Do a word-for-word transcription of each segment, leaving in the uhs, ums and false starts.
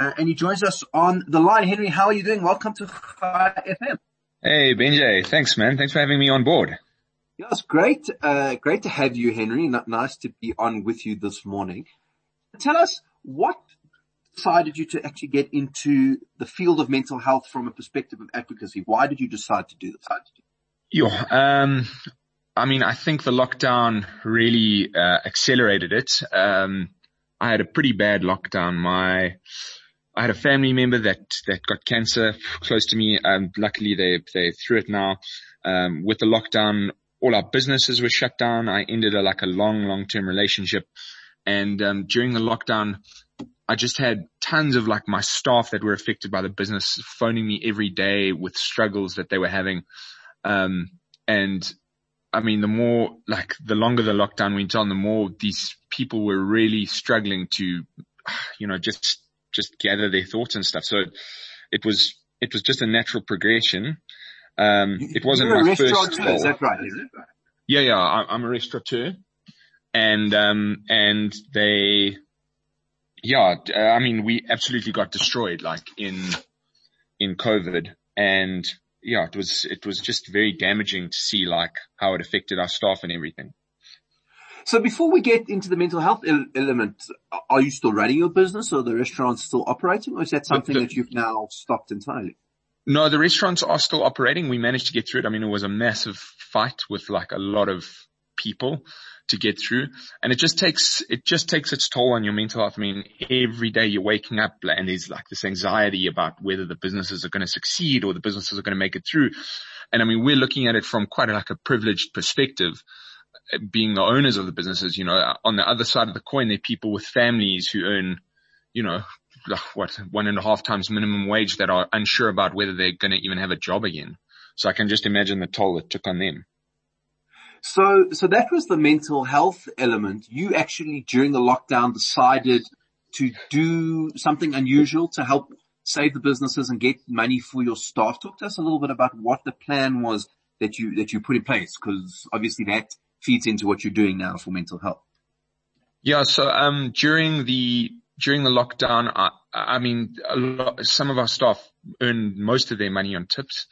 uh, and he joins us on the line. Henry, how are you doing? Welcome to Chai F M. Hey, Benji. Thanks, man. Thanks for having me on board. Yeah, it's great. Uh, great to have you, Henry. Nice to be on with you this morning. Tell us, what decided you to actually get into the field of mental health from a perspective of advocacy? Why did you decide to do this? Yeah, um, I mean, I think the lockdown really uh, accelerated it. Um, I had a pretty bad lockdown. My, I had a family member that that got cancer close to me. Um, luckily, they they threw it now. Um, with the lockdown, all our businesses were shut down. I ended a, like a long, long-term relationship. And um, during the lockdown, I just had tons of like my staff that were affected by the business phoning me every day with struggles that they were having. Um, and I mean, the more like the longer the lockdown went on, the more these people were really struggling to, you know, just, just gather their thoughts and stuff. So it, it was, it was just a natural progression. Um, it wasn't my first. Is that right? Is it right? Yeah. Yeah. I, I'm a restaurateur. And, um, and they, yeah, I mean, we absolutely got destroyed like in, in COVID. And yeah, it was, it was just very damaging to see like how it affected our staff and everything. So before we get into the mental health element, are you still running your business, or the restaurant's still operating, or is that something the, the, that you've now stopped entirely? No, the restaurants are still operating. We managed to get through it. I mean, it was a massive fight with like a lot of people to get through, and it just takes, it just takes its toll on your mental health. I mean, every day you're waking up and there's like this anxiety about whether the businesses are going to succeed or the businesses are going to make it through. And I mean, we're looking at it from quite a, like a privileged perspective, being the owners of the businesses. You know, on the other side of the coin, there are people with families who earn, you know, what, one and a half times minimum wage that are unsure about whether they're going to even have a job again. So I can just imagine the toll it took on them. So, so that was the mental health element. You actually, during the lockdown, decided to do something unusual to help save the businesses and get money for your staff. Talk to us a little bit about what the plan was that you, that you put in place, because obviously that feeds into what you're doing now for mental health. Yeah. So, um, during the, during the lockdown, I, I mean, a lot, some of our staff earned most of their money on tips,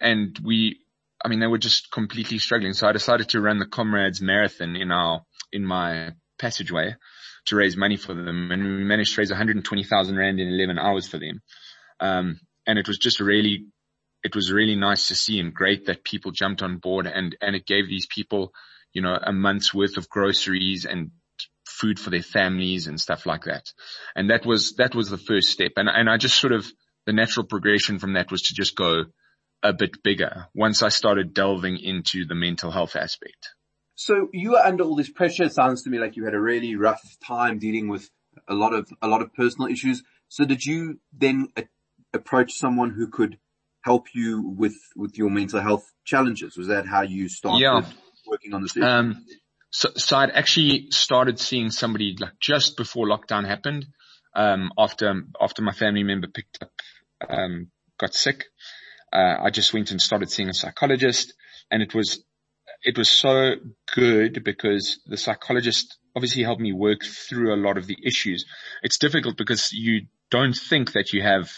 and we, I mean, they were just completely struggling. So I decided to run the Comrades Marathon in our, in my passageway to raise money for them. And we managed to raise one hundred twenty thousand rand in eleven hours for them. Um, and it was just really, it was really nice to see, and great that people jumped on board, and, and it gave these people, you know, a month's worth of groceries and food for their families and stuff like that. And that was, that was the first step. And, and I just sort of, the natural progression from that was to just go a bit bigger once I started delving into the mental health aspect. So you were under all this pressure. It sounds to me like you had a really rough time dealing with a lot of, a lot of personal issues. So did you then a- approach someone who could help you with, with your mental health challenges? Was that how you started yeah. working on this issue? Um, so, so I'd actually started seeing somebody like just before lockdown happened. Um, after, after my family member picked up, um, got sick. Uh, I just went and started seeing a psychologist, and it was, it was so good because the psychologist obviously helped me work through a lot of the issues. It's difficult because you don't think that you have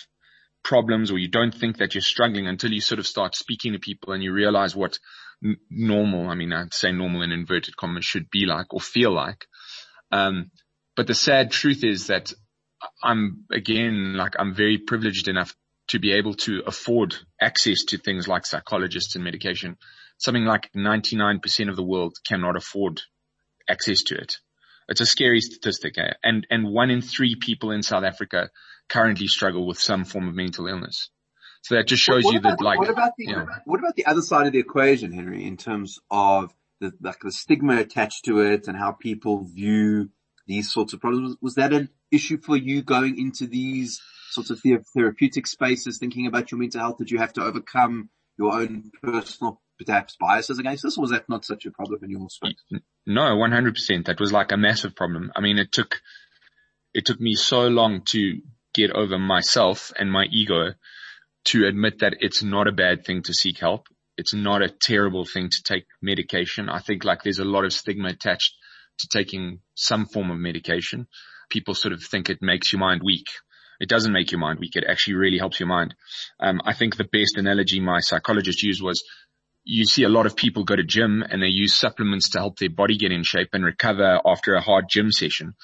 problems, or you don't think that you're struggling until you sort of start speaking to people and you realize what n- normal, I mean, I'd say normal in inverted commas, should be like or feel like. Um, but the sad truth is that I'm again, like I'm very privileged enough to be able to afford access to things like psychologists and medication. Something like ninety-nine percent of the world cannot afford access to it. It's a scary statistic. Eh? And, and one in three people in South Africa currently struggle with some form of mental illness. So that just shows you that, like, what about the, you know, what about the other side of the equation, Henry, in terms of the, like the stigma attached to it and how people view these sorts of problems? Was, was that an issue for you going into these sorts of therapeutic spaces, thinking about your mental health, did you have to overcome your own personal perhaps biases against this, or was that not such a problem in your space? No, one hundred percent. That was like a massive problem. I mean, it took, it took me so long to get over myself and my ego to admit that it's not a bad thing to seek help. It's not a terrible thing to take medication. I think like there's a lot of stigma attached to taking some form of medication. People sort of think it makes your mind weak. It doesn't make your mind weak. It actually really helps your mind. Um, I think the best analogy my psychologist used was, you see a lot of people go to gym and they use supplements to help their body get in shape and recover after a hard gym session.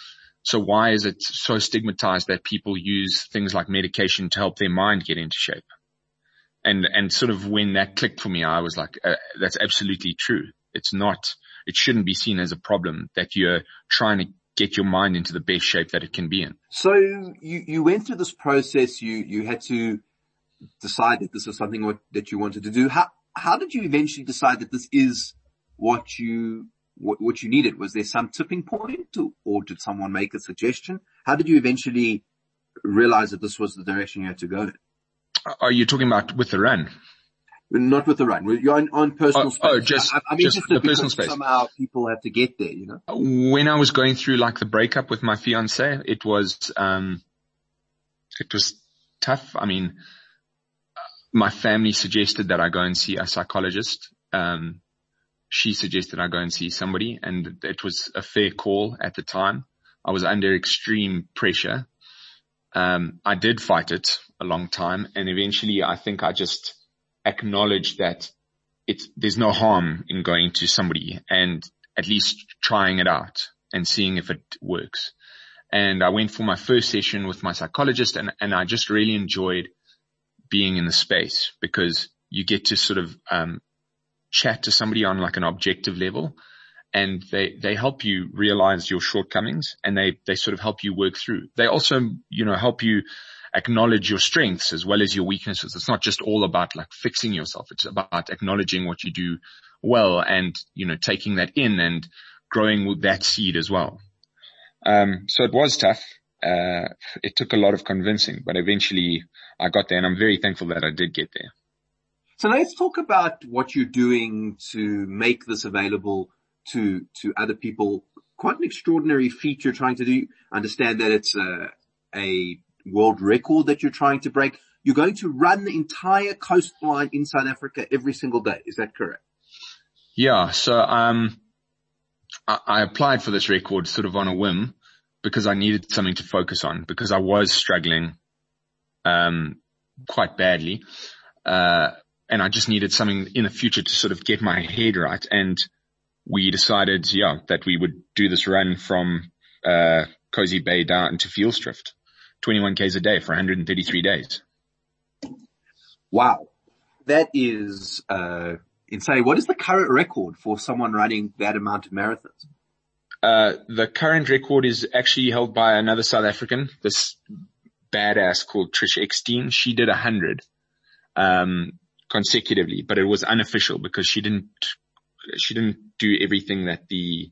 So why is it so stigmatized that people use things like medication to help their mind get into shape? And, and sort of when that clicked for me, I was like, uh, that's absolutely true. It's not, it shouldn't be seen as a problem that you're trying to get your mind into the best shape that it can be in. So you, you went through this process. You, you had to decide that this is something what, that you wanted to do. How, how did you eventually decide that this is what you, what, what you needed? Was there some tipping point or, or did someone make a suggestion? How did you eventually realize that this was the direction you had to go? Are you talking about with the run? Not with the run. You're on, on personal oh, space. Oh, just, I, I'm just the personal space. Somehow people have to get there, you know? When I was going through like the breakup with my fiance, it was, um, it was tough. I mean, my family suggested that I go and see a psychologist. Um, she suggested I go and see somebody, and it was a fair call at the time. I was under extreme pressure. Um, I did fight it a long time, and eventually I think I just acknowledged that it's, there's no harm in going to somebody and at least trying it out and seeing if it works. And I went for my first session with my psychologist, and, and I just really enjoyed being in the space because you get to sort of, um, chat to somebody on like an objective level, and they, they help you realize your shortcomings, and they, they sort of help you work through. They also, you know, help you acknowledge your strengths as well as your weaknesses. It's not just all about like fixing yourself. It's about acknowledging what you do well and, you know, taking that in and growing that seed as well. Um, so it was tough. Uh, it took a lot of convincing, but eventually I got there, and I'm very thankful that I did get there. So let's talk about what you're doing to make this available to, to other people. Quite an extraordinary feat you're trying to do. I understand that it's a, a world record that you're trying to break. You're going to run the entire coastline in South Africa every single day. Is that correct? Yeah. So, um, I, I applied for this record sort of on a whim because I needed something to focus on, because I was struggling, um, quite badly. Uh, and I just needed something in the future to sort of get my head right. And we decided, yeah, that we would do this run from, uh, Cozy Bay down into Fields Drift, twenty-one Ks a day for one hundred thirty-three days. Wow. That is, uh, insane. What is the current record for someone running that amount of marathons? Uh, the current record is actually held by another South African, this badass called Trish Eksteen. She did a hundred, um, consecutively, but it was unofficial because she didn't, she didn't do everything that the,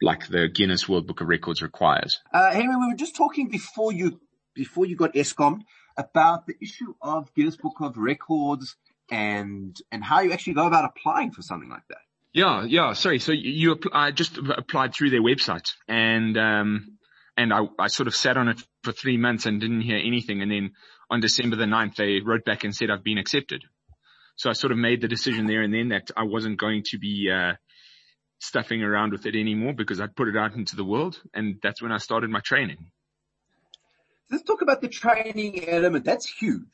like the Guinness World Book of Records requires. Uh, Henry, we were just talking before you, before you got ESCOM about the issue of Guinness Book of Records and, and how you actually go about applying for something like that. Yeah. Yeah. Sorry. So you, I just applied through their website, and, um, and I, I sort of sat on it for three months and didn't hear anything. And then on December the ninth, they wrote back and said, I've been accepted. So I sort of made the decision there and then that I wasn't going to be, uh, stuffing around with it anymore, because I'd put it out into the world. And that's when I started my training. Let's talk about the training element. That's huge.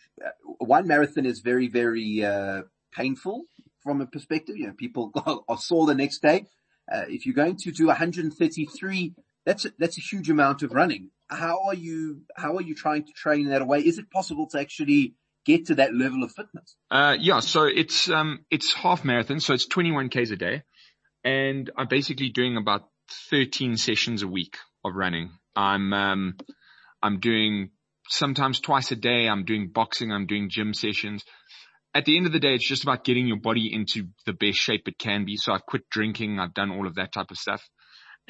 One marathon is very, very, uh, painful from a perspective. You know, people are sore the next day. Uh, if you're going to do one hundred thirty-three, that's, a, that's a huge amount of running. How are you, how are you trying to train that away? Is it possible to actually get to that level of fitness? Uh, yeah. So it's, um, it's half marathon. So it's twenty-one Ks a day. And I'm basically doing about thirteen sessions a week of running. I'm, um, I'm doing sometimes twice a day. I'm doing boxing. I'm doing gym sessions. At the end of the day, it's just about getting your body into the best shape it can be. So I've quit drinking. I've done all of that type of stuff.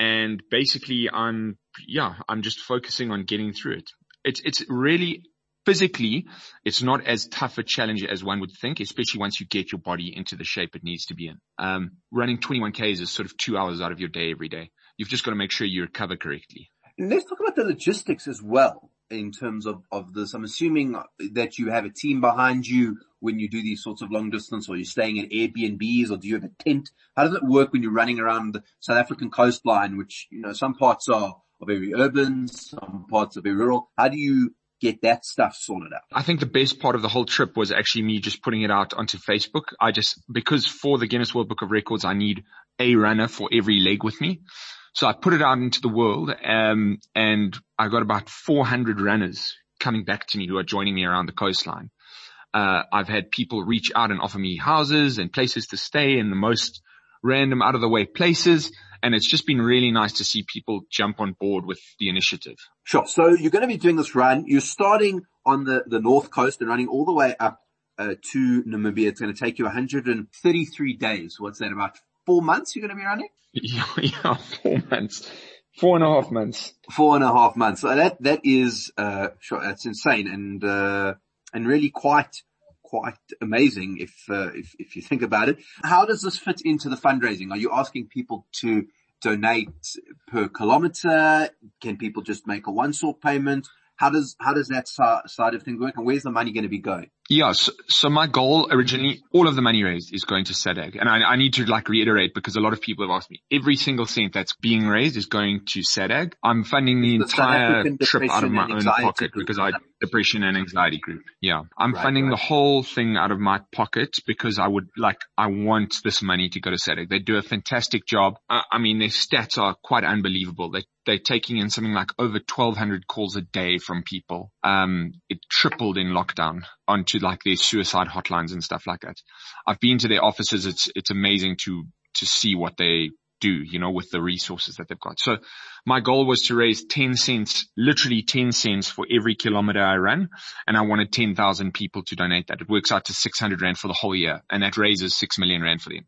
And basically I'm, yeah, I'm just focusing on getting through it. It's, it's really physically, it's not as tough a challenge as one would think, especially once you get your body into the shape it needs to be in. Um, running twenty-one Ks is sort of two hours out of your day every day. You've just got to make sure you recover correctly. Let's talk about the logistics as well in terms of, of this. I'm assuming that you have a team behind you when you do these sorts of long distance, or you're staying at Airbnbs, or do you have a tent? How does it work when you're running around the South African coastline, which, you know, some parts are, are very urban, some parts are very rural? How do you get that stuff sorted out? I think the best part of the whole trip was actually me just putting it out onto Facebook. I just, because for the Guinness World Book of Records, I need a runner for every leg with me. So I put it out into the world, um, and I got about four hundred runners coming back to me who are joining me around the coastline. Uh, I've had people reach out and offer me houses and places to stay in the most random, out of the way places. And it's just been really nice to see people jump on board with the initiative. Sure. So you're going to be doing this run. You're starting on the, the north coast and running all the way up uh, to Namibia. It's going to take you one hundred thirty-three days. What's that, about four months you're going to be running? Yeah, yeah, four months. Four and a half months. Four and a half months. So that, that is, uh, sure, that's insane. And, uh, and really quite, quite amazing if, uh, if, if you think about it. How does this fit into the fundraising? Are you asking people to donate per kilometer? Can people just make a one-off payment? How does, how does that side of things work, and where's the money going to be going? Yeah. So, so my goal originally, all of the money raised is going to SADAG. And I, I need to like reiterate, because a lot of people have asked me, every single cent that's being raised is going to SADAG. I'm funding the, the entire trip out of my own pocket group, because I, depression and anxiety group. Yeah. I'm right, funding right. the whole thing out of my pocket, because I would like, I want this money to go to SADAG. They do a fantastic job. I, I mean, their stats are quite unbelievable. They, they're taking in something like over twelve hundred calls a day from people. Um, it tripled in lockdown onto like their suicide hotlines and stuff like that. I've been to their offices. It's, it's amazing to, to see what they do, you know, with the resources that they've got. So my goal was to raise ten cents, literally ten cents for every kilometer I ran. And I wanted ten thousand people to donate that. It works out to six hundred rand for the whole year, and that raises six million rand for them.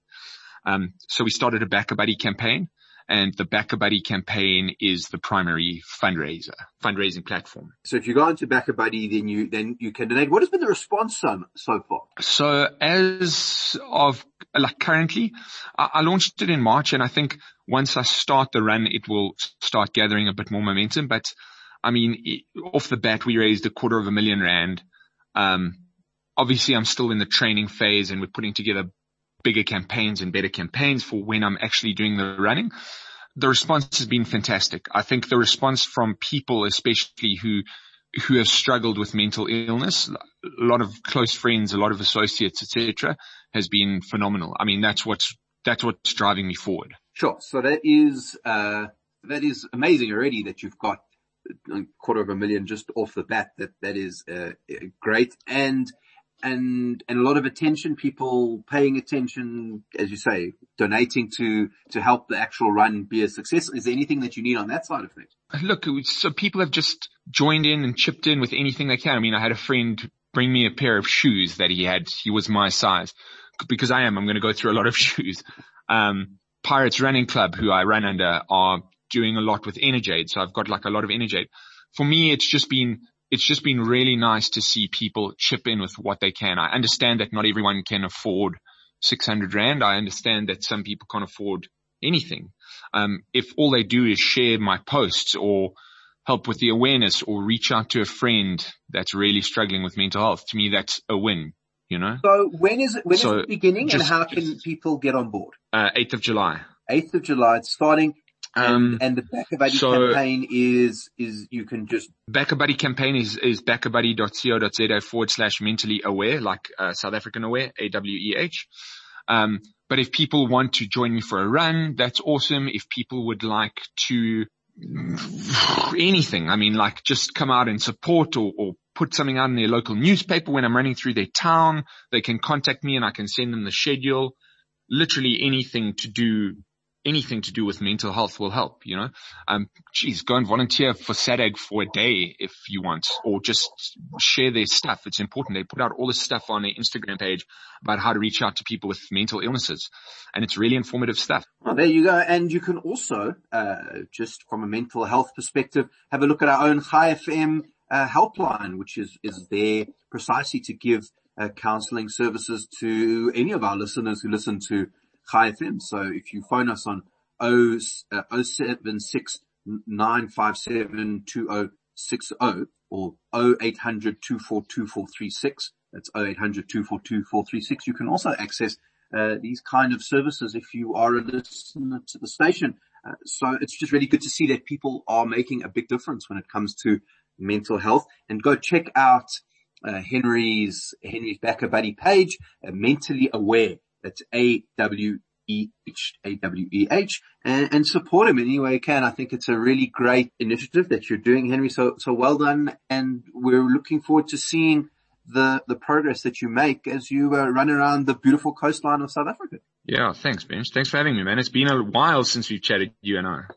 Um, so we started a BackaBuddy campaign. And the BackaBuddy campaign is the primary fundraiser, fundraising platform. So if you go into BackaBuddy, then you, then you can donate. What has been the response so, so far? So as of like currently, I, I launched it in March, and I think once I start the run, it will start gathering a bit more momentum. But I mean, it, off the bat, we raised a quarter of a million rand. Um, obviously I'm still in the training phase, and we're putting together bigger campaigns and better campaigns for when I'm actually doing the running. The response has been fantastic. I think the response from people, especially who, who have struggled with mental illness, a lot of close friends, a lot of associates, et cetera, has been phenomenal. I mean, that's what's, that's what's driving me forward. Sure. So that is, uh, that is amazing already that you've got a quarter of a million just off the bat. That, that is, uh, great. And, And, and a lot of attention, people paying attention, as you say, donating to, to help the actual run be a success. Is there anything that you need on that side of things? Look, so people have just joined in and chipped in with anything they can. I mean, I had a friend bring me a pair of shoes that he had. He was my size, because I am, I'm going to go through a lot of shoes. Um, Pirates Running Club, who I run under, are doing a lot with Energade. So I've got like a lot of Energade. For me, it's just been, It's just been really nice to see people chip in with what they can. I understand that not everyone can afford six hundred rand. I understand that some people can't afford anything. Um, if all they do is share my posts or help with the awareness or reach out to a friend that's really struggling with mental health, to me, that's a win, you know? So when is it, when so is it beginning just, and how can people get on board? Uh, eighth of July. eighth of July, it's starting. Um, and, and the BackaBuddy so campaign is, is you can just. BackaBuddy campaign is, is backabuddy.co.za forward slash mentally aware, like, uh, South African aware, A W E H. Um, but if people want to join me for a run, that's awesome. If people would like to anything, I mean, like just come out and support or, or put something out in their local newspaper when I'm running through their town, they can contact me and I can send them the schedule. Literally anything to do. Anything to do with mental health will help, you know. Um, geez, go and volunteer for SADAG for a day if you want, or just share their stuff. It's important. They put out all this stuff on their Instagram page about how to reach out to people with mental illnesses, and it's really informative stuff. Well, there you go. And you can also, uh, just from a mental health perspective, have a look at our own Chai F M uh, helpline, which is, is there precisely to give uh, counseling services to any of our listeners who listen to Chai F M. So if you phone us on oh seven six nine five seven two oh six oh or oh eight hundred two four two four three six, that's oh eight hundred two four two four three six, you can also access uh, these kind of services if you are a listener to the station. Uh, so it's just really good to see that people are making a big difference when it comes to mental health. And go check out uh, Henry's Henry's BackaBuddy page, uh, Mentally Aware. That's A W E H, A W E H, and, and support him in any way you can. I think it's a really great initiative that you're doing, Henry. So, so well done. And we're looking forward to seeing the, the progress that you make as you uh, run around the beautiful coastline of South Africa. Yeah, thanks, Benj. Thanks for having me, man. It's been a while since we've chatted, you and I.